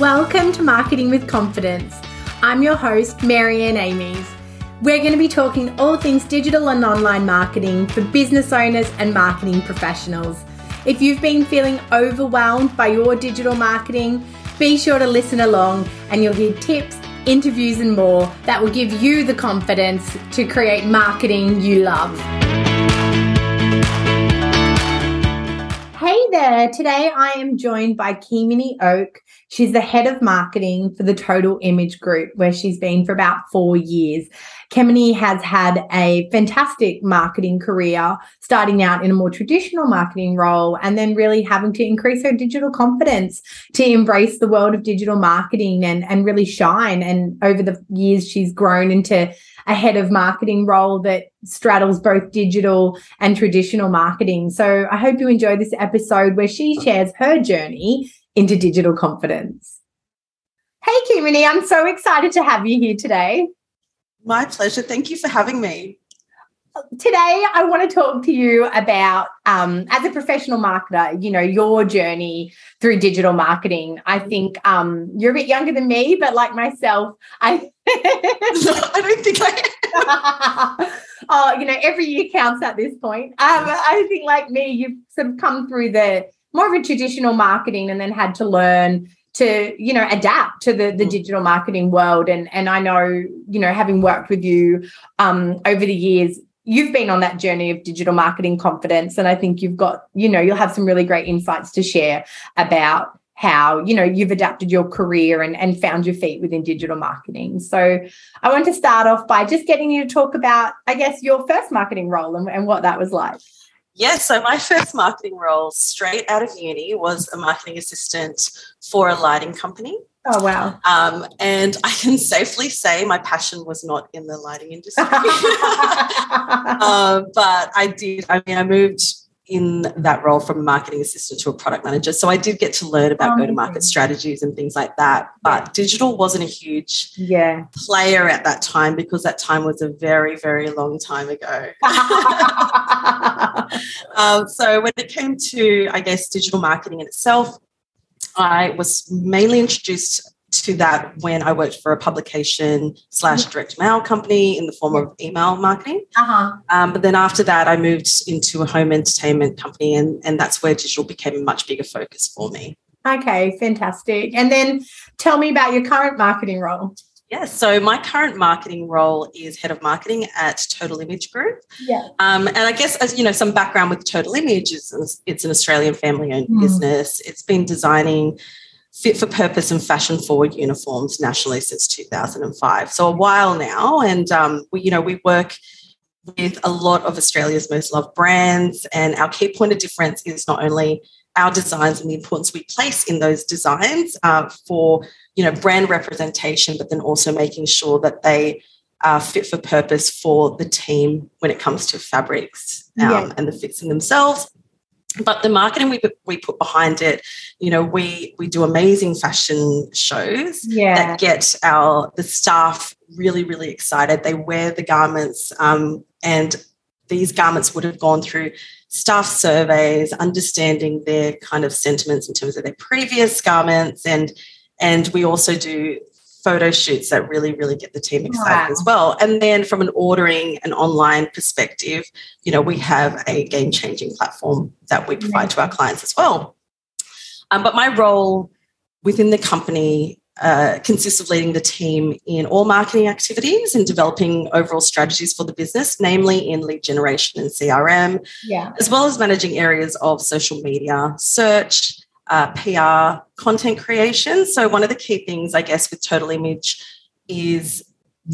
Welcome to Marketing with Confidence. I'm your host, Mary-Anne Amies. We're going to be talking all things digital and online marketing for business owners and marketing professionals. If you've been feeling overwhelmed by your digital marketing, be sure to listen along and you'll hear tips, interviews and more that will give you the confidence to create marketing you love. Hey there, today I am joined by Khemany Ouk. She's the head of marketing for the Total Image Group, where she's been for about 4 years. Khemany has had a fantastic marketing career, starting out in a more traditional marketing role and then really having to increase her digital confidence to embrace the world of digital marketing and really shine. And over the years, she's grown into a head of marketing role that straddles both digital and traditional marketing. So I hope you enjoy this episode where she shares her journey into digital confidence. Hey, Khemany, I'm so excited to have you here today. My pleasure. Thank you for having me. Today, I want to talk to you about, as a professional marketer, you know, your journey through digital marketing. I think you're a bit younger than me, but like myself, I don't think I am. Oh, you know, every year counts at this point. I think like me, you've sort of come through the more of a traditional marketing and then had to learn to, you know, adapt to the digital marketing world. And I know, you know, having worked with you over the years, you've been on that journey of digital marketing confidence. And I think you've got, you know, you'll have some really great insights to share about how, you know, you've adapted your career and found your feet within digital marketing. So I want to start off by just getting you to talk about, I guess, your first marketing role and what that was like. Yeah, so my first marketing role straight out of uni was a marketing assistant for a lighting company. Oh, wow. And I can safely say my passion was not in the lighting industry. But I did, I mean, I moved in that role from a marketing assistant to a product manager. So I did get to learn about go-to-market strategies and things like that. But digital wasn't a huge player at that time because that time was a very, very long time ago. So when it came to, I guess, digital marketing in itself, I was mainly introduced to that when I worked for a publication / direct mail company in the form of email marketing. But then after that, I moved into a home entertainment company and that's where digital became a much bigger focus for me. Okay, fantastic. And then tell me about your current marketing role. Yeah, so my current marketing role is head of marketing at Total Image Group. Yeah. And I guess, as you know, some background with Total Image is it's an Australian family-owned business. It's been designing fit for purpose and fashion forward uniforms nationally since 2005. So a while now. And we work with a lot of Australia's most loved brands, and our key point of difference is not only our designs and the importance we place in those designs for, you know, brand representation, but then also making sure that they are fit for purpose for the team when it comes to fabrics and the fits in themselves. But the marketing we put behind it, you know, we do amazing fashion shows that get the staff really, really excited. They wear the garments and these garments would have gone through staff surveys, understanding their kind of sentiments in terms of their previous garments. And we also do photo shoots that really, really get the team excited as well. And then from an ordering and online perspective, you know, we have a game-changing platform that we provide to our clients as well. But my role within the company consists of leading the team in all marketing activities and developing overall strategies for the business, namely in lead generation and CRM, as well as managing areas of social media, search, PR, content creation. So one of the key things, I guess, with Total Image is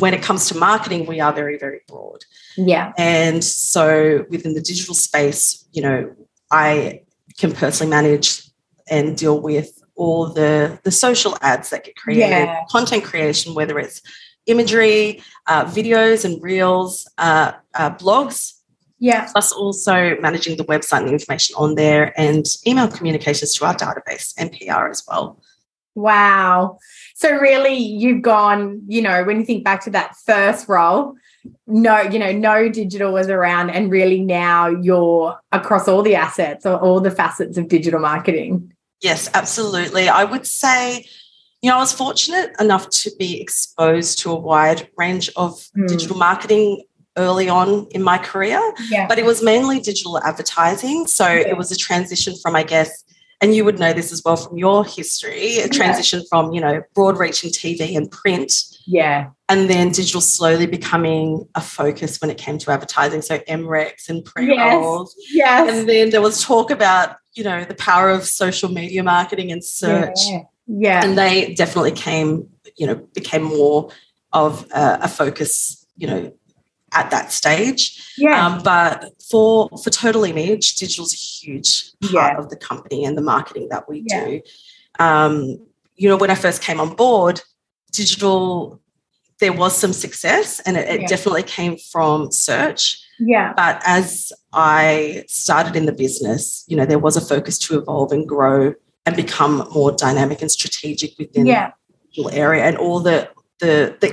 when it comes to marketing, we are very, very broad. Yeah. And so within the digital space, you know, I can personally manage and deal with all the social ads that get created, content creation, whether it's imagery, videos and reels, blogs. Yeah. Plus also managing the website and the information on there and email communications to our database and PR as well. Wow. So really you've gone, you know, when you think back to that first role, no digital was around, and really now you're across all the assets or all the facets of digital marketing. Yes, absolutely. I would say You know, I was fortunate enough to be exposed to a wide range of digital marketing early on in my career, but it was mainly digital advertising. So it was a transition from, I guess, and you would know this as well from your history, a transition from, you know, broad-reaching TV and print. Yeah. And then digital slowly becoming a focus when it came to advertising. So MREX and pre-rolls. Yes. And then there was talk about, you know, the power of social media marketing and search. Yeah. And they definitely came, you know, became more of a focus, you know, at that stage. Yeah. But for Total Image, digital's a huge part of the company and the marketing that we do. You know, when I first came on board, digital, there was some success and it definitely came from search. Yeah. But as I started in the business, you know, there was a focus to evolve and grow and become more dynamic and strategic within the area and all the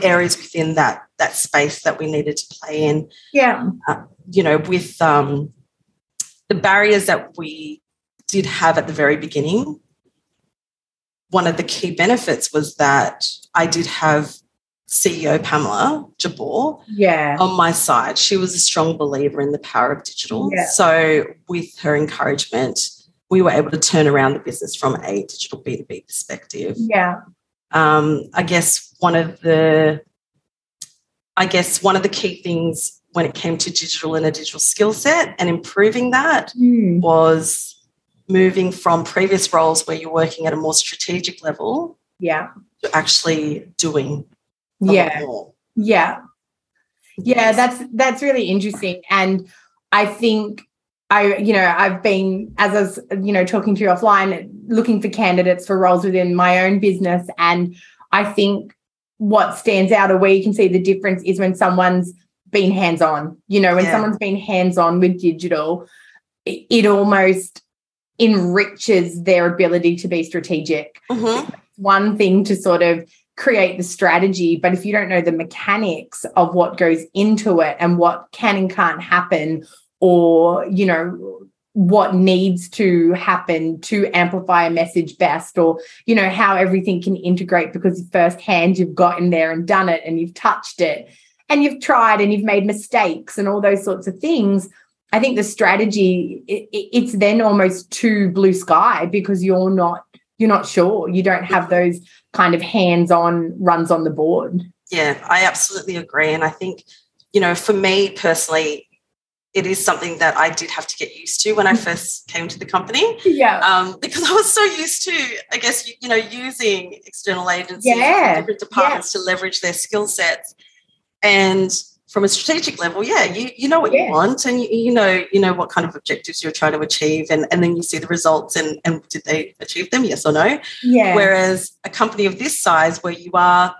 areas within that space that we needed to play in. Yeah. You know, with the barriers that we did have at the very beginning, one of the key benefits was that I did have CEO Pamela Jabour on my side. She was a strong believer in the power of digital. Yeah. So with her encouragement, we were able to turn around the business from a digital B2B perspective. Yeah. I guess one of the key things when it came to digital and a digital skill set and improving that was moving from previous roles where you're working at a more strategic level to actually doing a lot more. Yeah. Yeah, that's really interesting. And I think I've been, as I was, you know, talking to you offline, looking for candidates for roles within my own business. And I think what stands out or where you can see the difference is when someone's been hands-on, you know, when someone's been hands-on with digital, it almost enriches their ability to be strategic. Mm-hmm. It's one thing to sort of create the strategy, but if you don't know the mechanics of what goes into it and what can and can't happen, or, you know, what needs to happen to amplify a message best, or, you know, how everything can integrate because firsthand you've gotten there and done it and you've touched it and you've tried and you've made mistakes and all those sorts of things. I think the strategy, it's then almost too blue sky because you're not sure. You don't have those kind of hands-on runs on the board. Yeah, I absolutely agree. And I think, you know, for me personally, it is something that I did have to get used to when I first came to the company. Yeah. Because I was so used to, I guess, you know, using external agencies and different departments to leverage their skill sets. And from a strategic level, you know what you want and you know what kind of objectives you're trying to achieve and then you see the results and did they achieve them, yes or no? Yeah. Whereas a company of this size where you are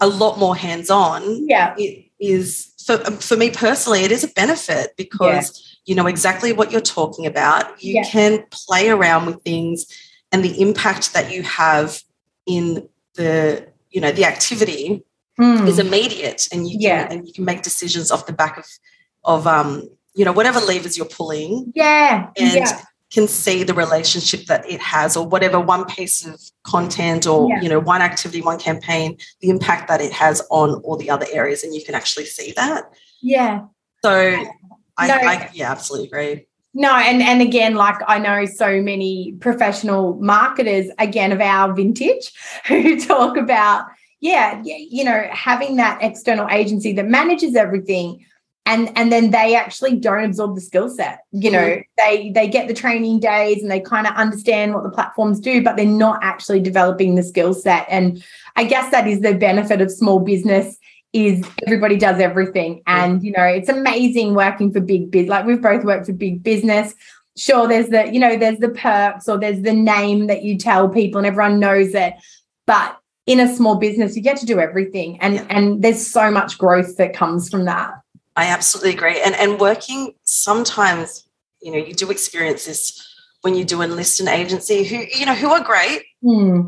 a lot more hands-on, it is, for me personally, it is a benefit because you know exactly what you're talking about. You can play around with things and the impact that you have in the, you know, the activity is immediate and you can make decisions off the back of you know, whatever levers you're pulling. Yeah. And can see the relationship that it has, or whatever one piece of content or, you know, one activity, one campaign, the impact that it has on all the other areas, and you can actually see that. Yeah. So I absolutely agree. No, and again, like I know so many professional marketers, again, of our vintage who talk about, you know, having that external agency that manages everything. And then they actually don't absorb the skill set. You know, they get the training days and they kind of understand what the platforms do, but they're not actually developing the skill set. And I guess that is the benefit of small business is everybody does everything. And, you know, it's amazing working for big business. Like we've both worked for big business. Sure, there's the, you know, there's the perks or there's the name that you tell people and everyone knows it. But in a small business, you get to do everything. And there's so much growth that comes from that. I absolutely agree. And working sometimes, you know, you do experience this when you do enlist an agency who, you know, who are great,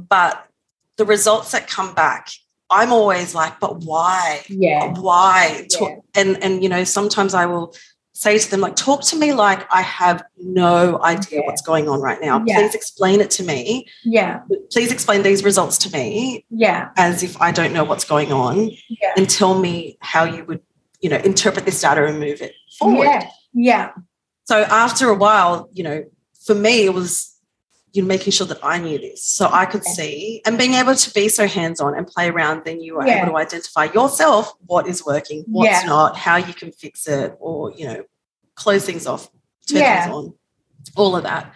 but the results that come back, I'm always like, but why? Yeah. Why? Yeah. And, you know, sometimes I will say to them, like, talk to me like I have no idea what's going on right now. Please explain it to me. Yeah. Please explain these results to me. Yeah. As if I don't know what's going on. Yeah. And tell me how you would, you know, interpret this data and move it forward. Yeah. Yeah. So after a while, you know, for me it was, you know, making sure that I knew this so I could see, and being able to be so hands-on and play around, then you are able to identify yourself what is working, what's not, how you can fix it, or, you know, close things off, turn things on, all of that.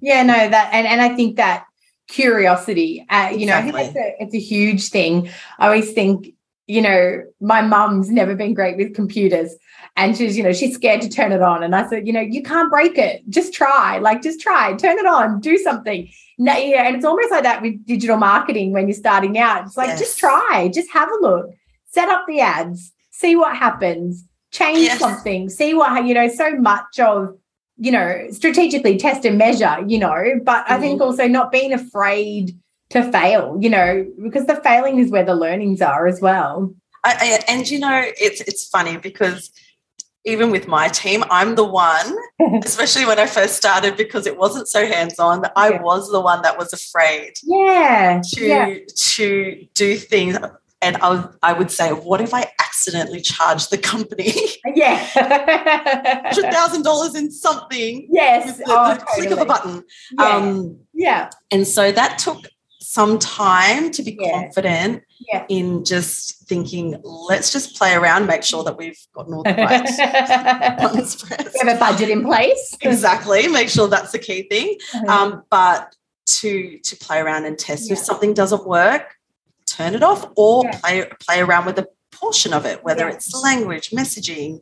Yeah, no, that, and I think that curiosity, you know, I think it's a huge thing. I always think, you know, my mum's never been great with computers, and she's, you know, she's scared to turn it on. And I said, you know, you can't break it. Just try, like, just try, turn it on, do something. No, you know, and it's almost like that with digital marketing when you're starting out. It's like, just try, just have a look, set up the ads, see what happens, change something, see what, you know, so much of, you know, strategically test and measure, you know, but I think also not being afraid to fail, you know, because the failing is where the learnings are as well. And, you know, it's funny because even with my team, I'm the one, especially when I first started, because it wasn't so hands-on, I was the one that was afraid to do things. And I would say, what if I accidentally charged the company $100,000 in something with the click of a button? Yeah. And so that took some time to be confident in just thinking, let's just play around, make sure that we've gotten all the right buttons pressed. We have a budget in place. Exactly. Make sure that's the key thing. But to play around and test. If something doesn't work, turn it off, or play around with a portion of it, whether it's language, messaging,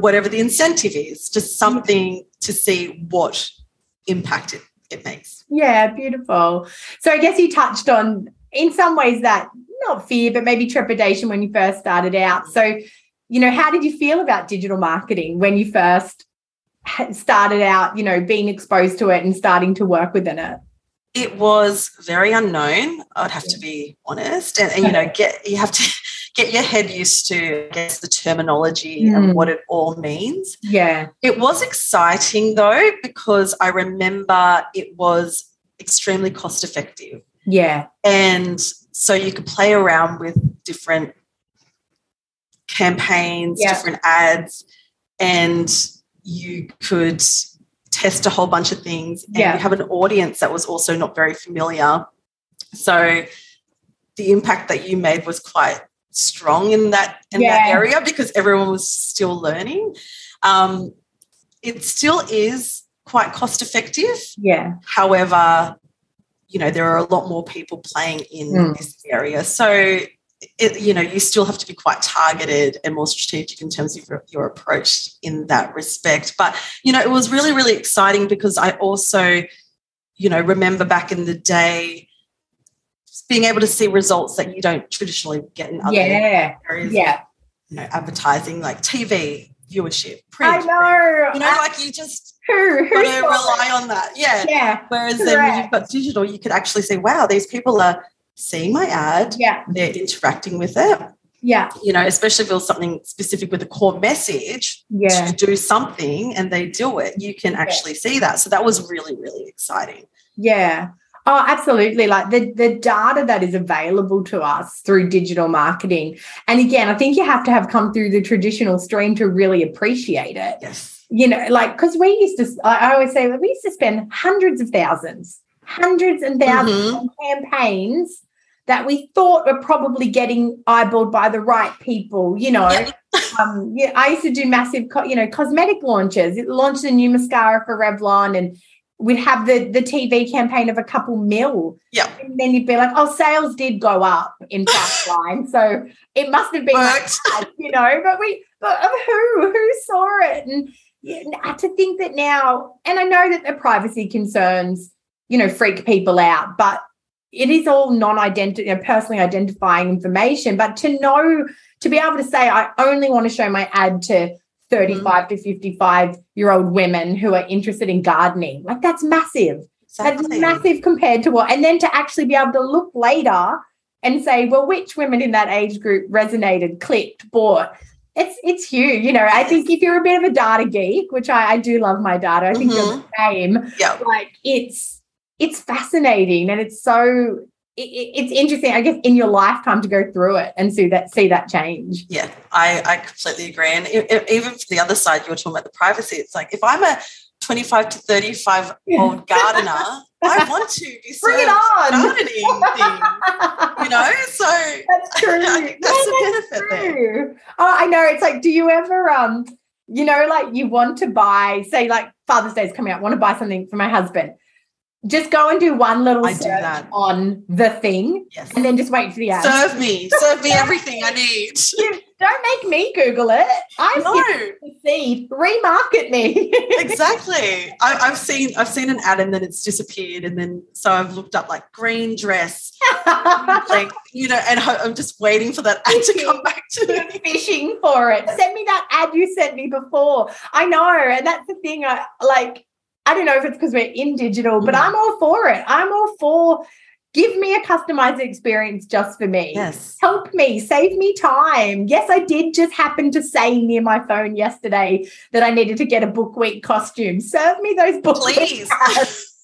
whatever the incentive is, just something to see what impact it makes. Yeah, beautiful. So I guess you touched on, in some ways, that not fear, but maybe trepidation when you first started out. So, you know, how did you feel about digital marketing when you first started out, you know, being exposed to it and starting to work within it? It was very unknown, I'd have to be honest, and you know, you have to get your head used to, I guess, the terminology and what it all means. Yeah. It was exciting though, because I remember it was extremely cost effective. Yeah. And so you could play around with different campaigns, different ads, and you could test a whole bunch of things, and you have an audience that was also not very familiar. So the impact that you made was quite strong in that area, because everyone was still learning. It still is quite cost effective. Yeah. However, you know, there are a lot more people playing in this area. So, you know, you still have to be quite targeted and more strategic in terms of your approach in that respect. But, you know, it was really, really exciting, because I also, you know, remember back in the day being able to see results that you don't traditionally get in other areas. Yeah. You know, advertising, like TV, viewership, print. I know. You know, like, you just gotta rely on that. Yeah. Yeah. Whereas then when you've got digital, you could actually say, wow, these people are seeing my ad, they're interacting with it. Yeah. You know, especially if it was something specific with a core message to do something and they do it, you can actually see that. So that was really, really exciting. Yeah. Oh, absolutely. Like the data that is available to us through digital marketing. And again, I think you have to have come through the traditional stream to really appreciate it. Yes. You know, like, because we used to, I always say, we used to spend hundreds and thousands on campaigns that we thought were probably getting eyeballed by the right people, you know. Yep. I used to do massive, you know, cosmetic launches. It launched a new mascara for Revlon, and we'd have the TV campaign of a couple mil. Yeah. And then you'd be like, oh, sales did go up in price line, so it must have been like, you know, but who saw it? And to think that now, and I know that the privacy concerns, you know, freak people out, but it is all personally identifying information. But to know, to be able to say, I only want to show my ad to 35 to 55-year-old women who are interested in gardening, like, that's massive. Exactly. That's massive compared to what, and then to actually be able to look later and say, well, which women in that age group resonated, clicked, bought. It's huge. You know, I think if you're a bit of a data geek, which I do love my data, I think you're the same. Yep. Like it's fascinating, and it's so it's interesting, I guess, in your lifetime to go through it and see that change. Yeah, I completely agree. And even from the other side, you were talking about the privacy. It's like if I'm a 25 to 35-year-old gardener, I want to be served gardening thing, you know? So that's true. I think that's the benefit there. Oh, I know. It's like, do you ever, you know, like you want to buy, say like Father's Day is coming up, want to buy something for my husband. Just go and do one little search on the thing, yes, and then just wait for the ad. Serve me everything I need. Don't make me Google it. I know. See, remarket me. Exactly. I've seen an ad and then it's disappeared, and then so I've looked up like green dress, like, you know, and I'm just waiting for that ad to come back to me. Fishing for it. Send me that ad you sent me before. I know, and that's the thing. I don't know if it's because we're in digital, but I'm all for it. I'm all for give me a customized experience just for me. Yes. Help me, save me time. Yes, I did just happen to say near my phone yesterday that I needed to get a book week costume. Serve me those book week ads.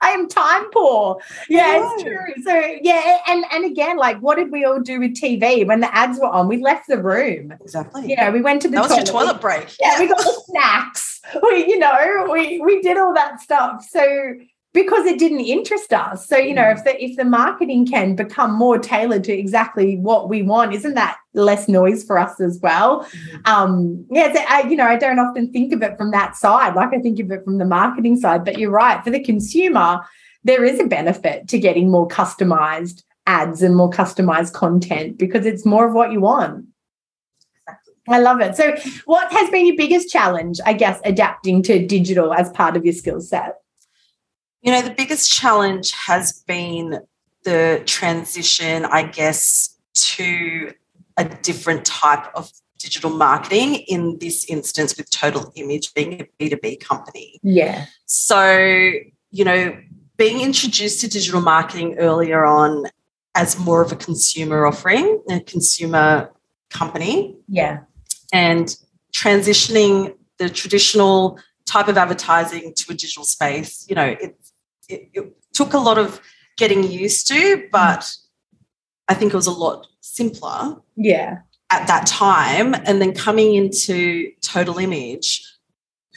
I am time poor. Yeah, it's true. So, yeah, and again, like, what did we all do with TV when the ads were on? We left the room. Exactly. You know, we went to the toilet. That was your toilet break. Yeah, we got the snacks. We, you know, we did all that stuff. So because it didn't interest us. So, you know, if the marketing can become more tailored to exactly what we want, isn't that less noise for us as well? I don't often think of it from that side. Like I think of it from the marketing side, but you're right. For the consumer, there is a benefit to getting more customized ads and more customized content because it's more of what you want. Exactly. I love it. So what has been your biggest challenge, I guess, adapting to digital as part of your skill set? You know, the biggest challenge has been the transition, I guess, to a different type of digital marketing, in this instance with Total Image being a B2B company. Yeah. So, you know, being introduced to digital marketing earlier on as more of a consumer offering, a consumer company. Yeah. And transitioning the traditional type of advertising to a digital space, you know, it took a lot of getting used to, but I think it was a lot simpler at that time. And then coming into Total Image,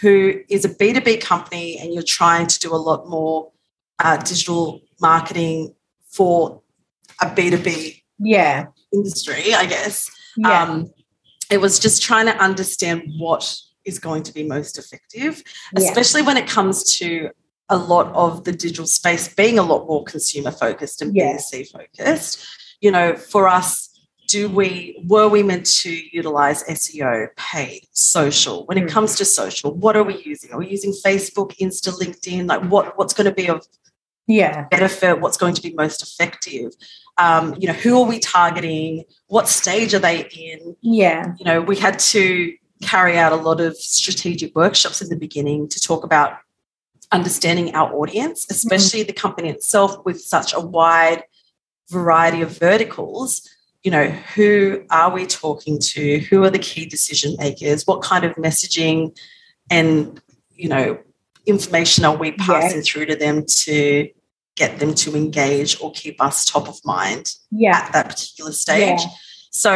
who is a B2B company, and you're trying to do a lot more digital marketing for a B2B industry, I guess. Yeah. It was just trying to understand what is going to be most effective, especially when it comes to a lot of the digital space being a lot more consumer-focused and B2C-focused. You know, for us, were we meant to utilise SEO, paid, social? When it comes to social, what are we using? Are we using Facebook, Insta, LinkedIn? Like what's going to be of benefit? What's going to be most effective? You know, who are we targeting? What stage are they in? Yeah. You know, we had to carry out a lot of strategic workshops in the beginning to talk about understanding our audience, especially the company itself with such a wide variety of verticals. You know, who are we talking to? Who are the key decision makers? What kind of messaging and, you know, information are we passing through to them to get them to engage or keep us top of mind at that particular stage? Yeah. So,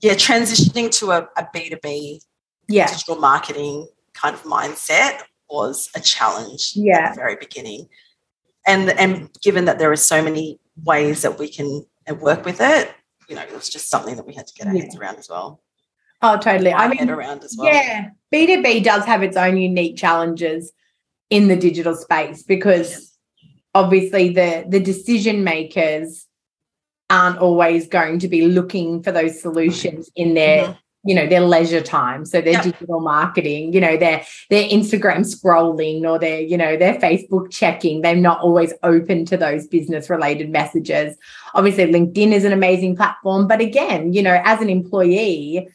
yeah, transitioning to a B2B digital marketing kind of mindset was a challenge at the very beginning. And given that there are so many ways that we can work with it, you know, it was just something that we had to get our heads around as well. Oh, totally. I mean, around as well. Yeah, B2B does have its own unique challenges in the digital space because obviously the decision makers aren't always going to be looking for those solutions in their, you know, their leisure time. So their digital marketing, you know, their Instagram scrolling or their, you know, their Facebook checking, they're not always open to those business-related messages. Obviously, LinkedIn is an amazing platform. But again, you know, as an employee,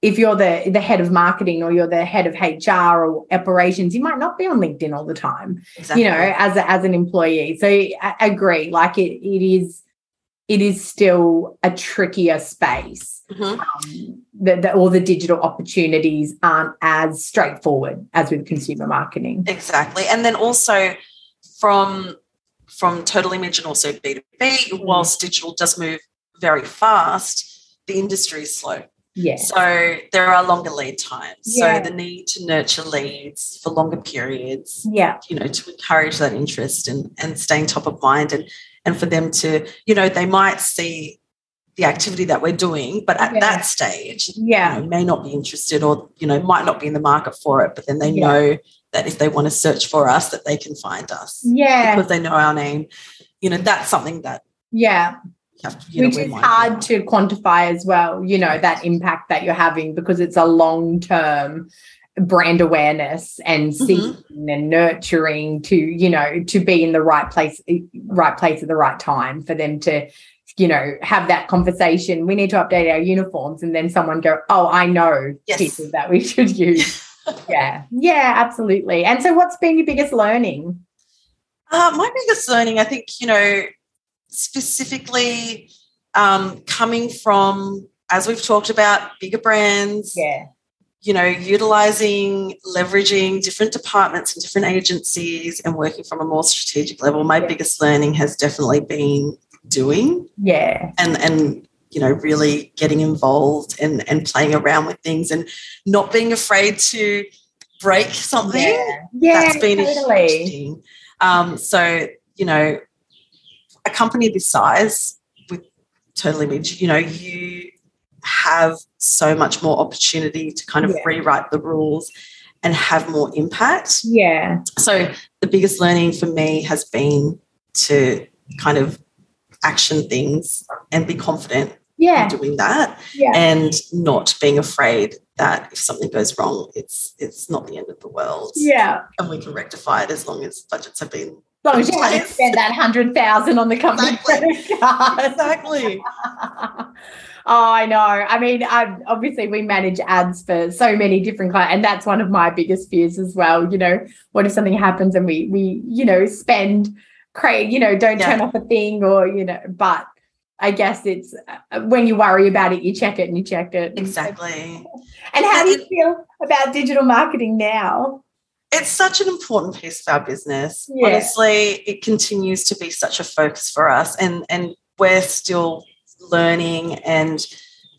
if you're the head of marketing or you're the head of HR or operations, you might not be on LinkedIn all the time, you know, as an employee. So I agree, like it is it is still a trickier space. Mm-hmm. All the digital opportunities aren't as straightforward as with consumer marketing. Exactly. And then also from Total Image and also B2B, mm-hmm. whilst digital does move very fast, the industry is slow. Yeah. So there are longer lead times. Yeah. So the need to nurture leads for longer periods, yeah. you know, to encourage that interest and staying top of mind and for them to, you know, they might see the activity that we're doing, but at yeah. that stage yeah. you know, may not be interested or, you know, might not be in the market for it, but then they yeah. know that if they want to search for us that they can find us. Yeah. Because they know our name. You know, that's something that yeah. Which is hard to quantify as well, you know, that impact that you're having because it's a long-term brand awareness and seeking mm-hmm. and nurturing to, you know, to be in the right place at the right time for them to, you know, have that conversation. We need to update our uniforms and then someone go, oh, I know yes. people that we should use. Yeah. Yeah, absolutely. And so what's been your biggest learning? My biggest learning, I think, you know, specifically coming from, as we've talked about, bigger brands, yeah. you know, leveraging different departments and different agencies and working from a more strategic level, my yeah. biggest learning has definitely been doing. Yeah. And you know, really getting involved and playing around with things and not being afraid to break something. Yeah, yeah, that's been totally. A huge thing. So, you know, a company this size with Total Image, you know, you have so much more opportunity to kind of yeah. rewrite the rules and have more impact. Yeah. So the biggest learning for me has been to kind of action things and be confident yeah. in doing that yeah. and not being afraid that if something goes wrong, it's not the end of the world. Yeah. And we can rectify it as long as budgets have been. As long as you haven't spent that $100,000 on the company credit card. Exactly. Oh, I know. I mean, obviously we manage ads for so many different clients, and that's one of my biggest fears as well. You know, what if something happens and we you know, spend, you know, don't yeah. turn off a thing or, you know, but I guess it's when you worry about it, you check it and you check it. Exactly. And how do you feel about digital marketing now? It's such an important piece of our business. Yeah. Honestly, it continues to be such a focus for us and we're still learning and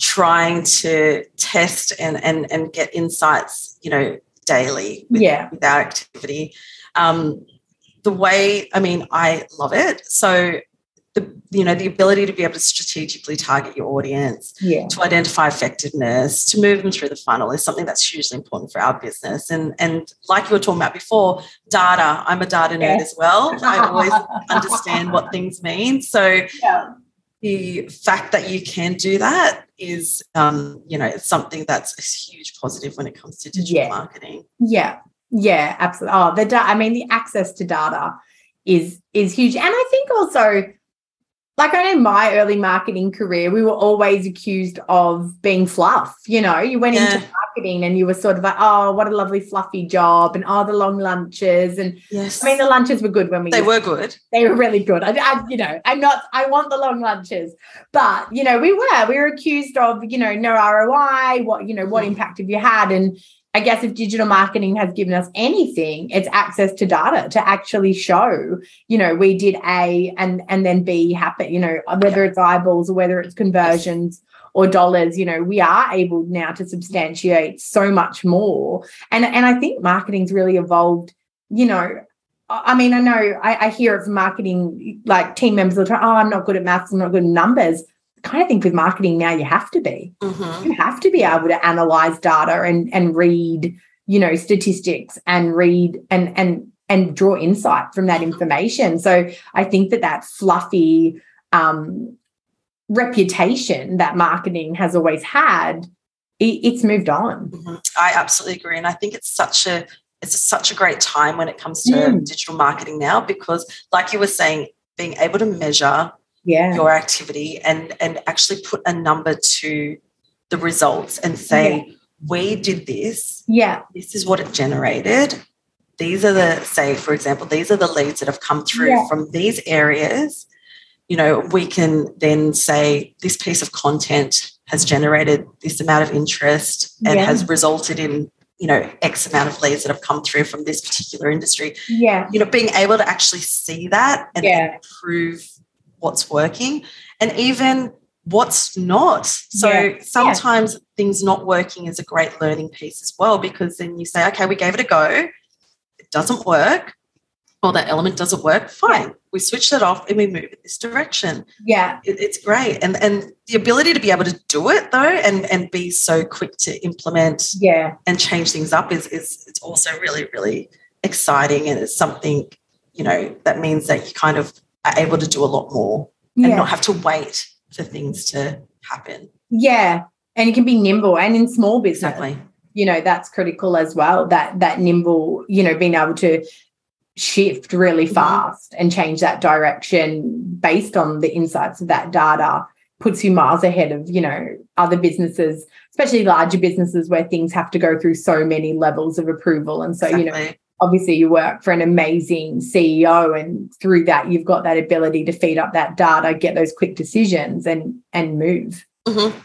trying to test and get insights, you know, daily with our activity. I love it. So, you know, the ability to be able to strategically target your audience, yeah. to identify effectiveness, to move them through the funnel is something that's hugely important for our business. And like you were talking about before, data, I'm a data nerd yes. as well. I always understand what things mean. So yeah. the fact that you can do that is, you know, it's something that's a huge positive when it comes to digital yeah. marketing. Yeah, yeah, absolutely. Oh, the access to data is huge. And I think also, like, I know in my early marketing career, we were always accused of being fluff. You know, you went yeah. into marketing and you were sort of like, oh, what a lovely fluffy job, and oh, the long lunches. And yes. I mean, the lunches were good when we... They were good. They were really good. I want the long lunches. But, you know, we were accused of, you know, no ROI, what impact have you had? And I guess if digital marketing has given us anything, it's access to data to actually show, you know, we did A and then B happen, you know, whether it's eyeballs or whether it's conversions or dollars, you know, we are able now to substantiate so much more. And I think marketing's really evolved, you know. I mean, I know I hear it from marketing, like, team members all the time, oh, I'm not good at maths, I'm not good at numbers. I kind of think with marketing now you have to be. Mm-hmm. You have to be able to analyse data and read, you know, statistics and read and draw insight from that information. So I think that fluffy reputation that marketing has always had, it's moved on. Mm-hmm. I absolutely agree, and I think it's such a great time when it comes to digital marketing now because, like you were saying, being able to measure yeah. your activity and actually put a number to the results and say, yeah. we did this. Yeah. This is what it generated. These are the, say, for example, these are the leads that have come through yeah. from these areas. you know, we can then say this piece of content has generated this amount of interest and has resulted in, you know, X amount of leads that have come through from this particular industry. Yeah. You know, being able to actually see that and prove what's working and even what's not. So sometimes things not working is a great learning piece as well, because then you say, okay, we gave it a go. It doesn't work, or that element doesn't work. Fine. We switch that off and we move in this direction. Yeah. It's great. And the ability to be able to do it though, and be so quick to implement and change things up is it's also really, really exciting. And it's something, you know, that means that you kind of are able to do a lot more and not have to wait for things to happen. Yeah. And you can be nimble, and in small business, you know, that's critical as well. That nimble, you know, being able to shift really fast and change that direction based on the insights of that data puts you miles ahead of, you know, other businesses, especially larger businesses where things have to go through so many levels of approval. And so, you know, obviously you work for an amazing CEO, and through that you've got that ability to feed up that data, get those quick decisions and move. Mm-hmm.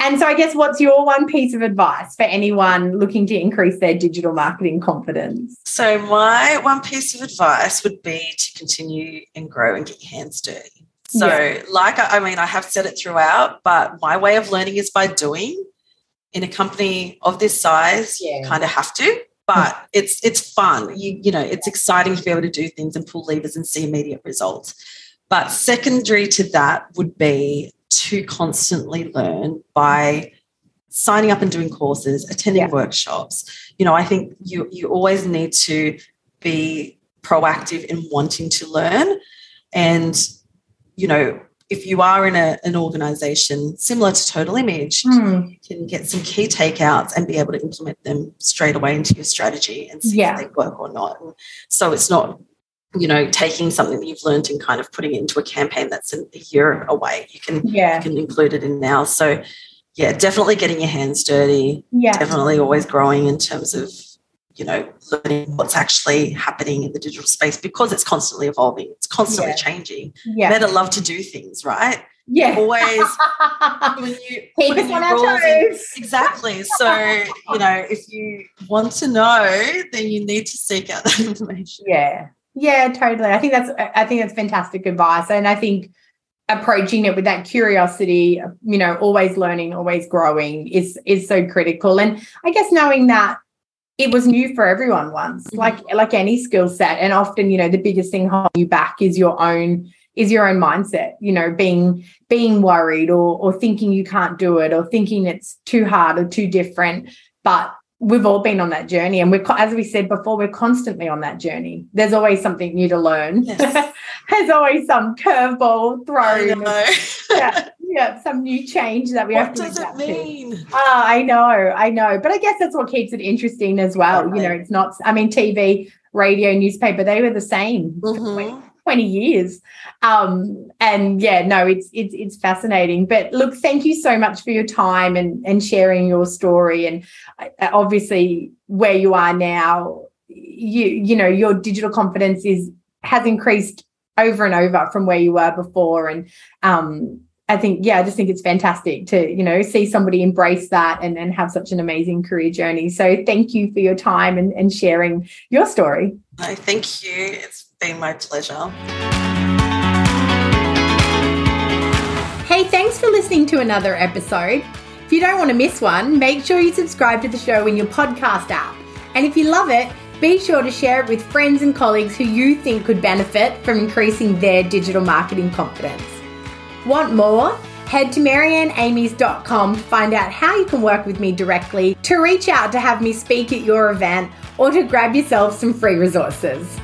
And so I guess what's your one piece of advice for anyone looking to increase their digital marketing confidence? So my one piece of advice would be to continue and grow and get your hands dirty. So I have said it throughout, but my way of learning is by doing. In a company of this size, you kind of have to, but it's fun. You know, it's exciting to be able to do things and pull levers and see immediate results. But secondary to that would be to constantly learn by signing up and doing courses, attending workshops. You know, I think you always need to be proactive in wanting to learn. And, you know, if you are in an organisation similar to Total Image, you can get some key takeouts and be able to implement them straight away into your strategy and see if they work or not. And so it's not, you know, taking something that you've learned and kind of putting it into a campaign that's a year away. You can include it in now. So, yeah, definitely getting your hands dirty. Yeah. Definitely always growing in terms of, you know, learning what's actually happening in the digital space, because it's constantly evolving. It's constantly changing. Yeah. Better love to do things, right? Yeah. Always keep us on our toes. Exactly. So, you know, if you want to know, then you need to seek out that information. Yeah. Yeah, totally. I think that's fantastic advice. And I think approaching it with that curiosity, you know, always learning, always growing is so critical. And I guess knowing that it was new for everyone once, like any skill set. And often, you know, the biggest thing holding you back is your own mindset, you know, being worried or thinking you can't do it, or thinking it's too hard or too different. But we've all been on that journey, and we're, as we said before, we're constantly on that journey. There's always something new to learn. Yes. There's always some curveball thrown. Some new change that we have to adapt to. What does it mean? Oh, I know. But I guess that's what keeps it interesting as well. Right. You know, it's not, I mean, TV, radio, newspaper, they were the same for 20 years. It's fascinating. But look, thank you so much for your time and sharing your story. And obviously where you are now, you know, your digital confidence has increased over and over from where you were before. And I just think it's fantastic to, you know, see somebody embrace that and have such an amazing career journey. So thank you for your time and sharing your story. No, thank you. It's been my pleasure. Hey, thanks for listening to another episode. If you don't want to miss one, make sure you subscribe to the show in your podcast app. And if you love it, be sure to share it with friends and colleagues who you think could benefit from increasing their digital marketing confidence. Want more? Head to MaryAnneAmies.com to find out how you can work with me directly, to reach out to have me speak at your event, or to grab yourself some free resources.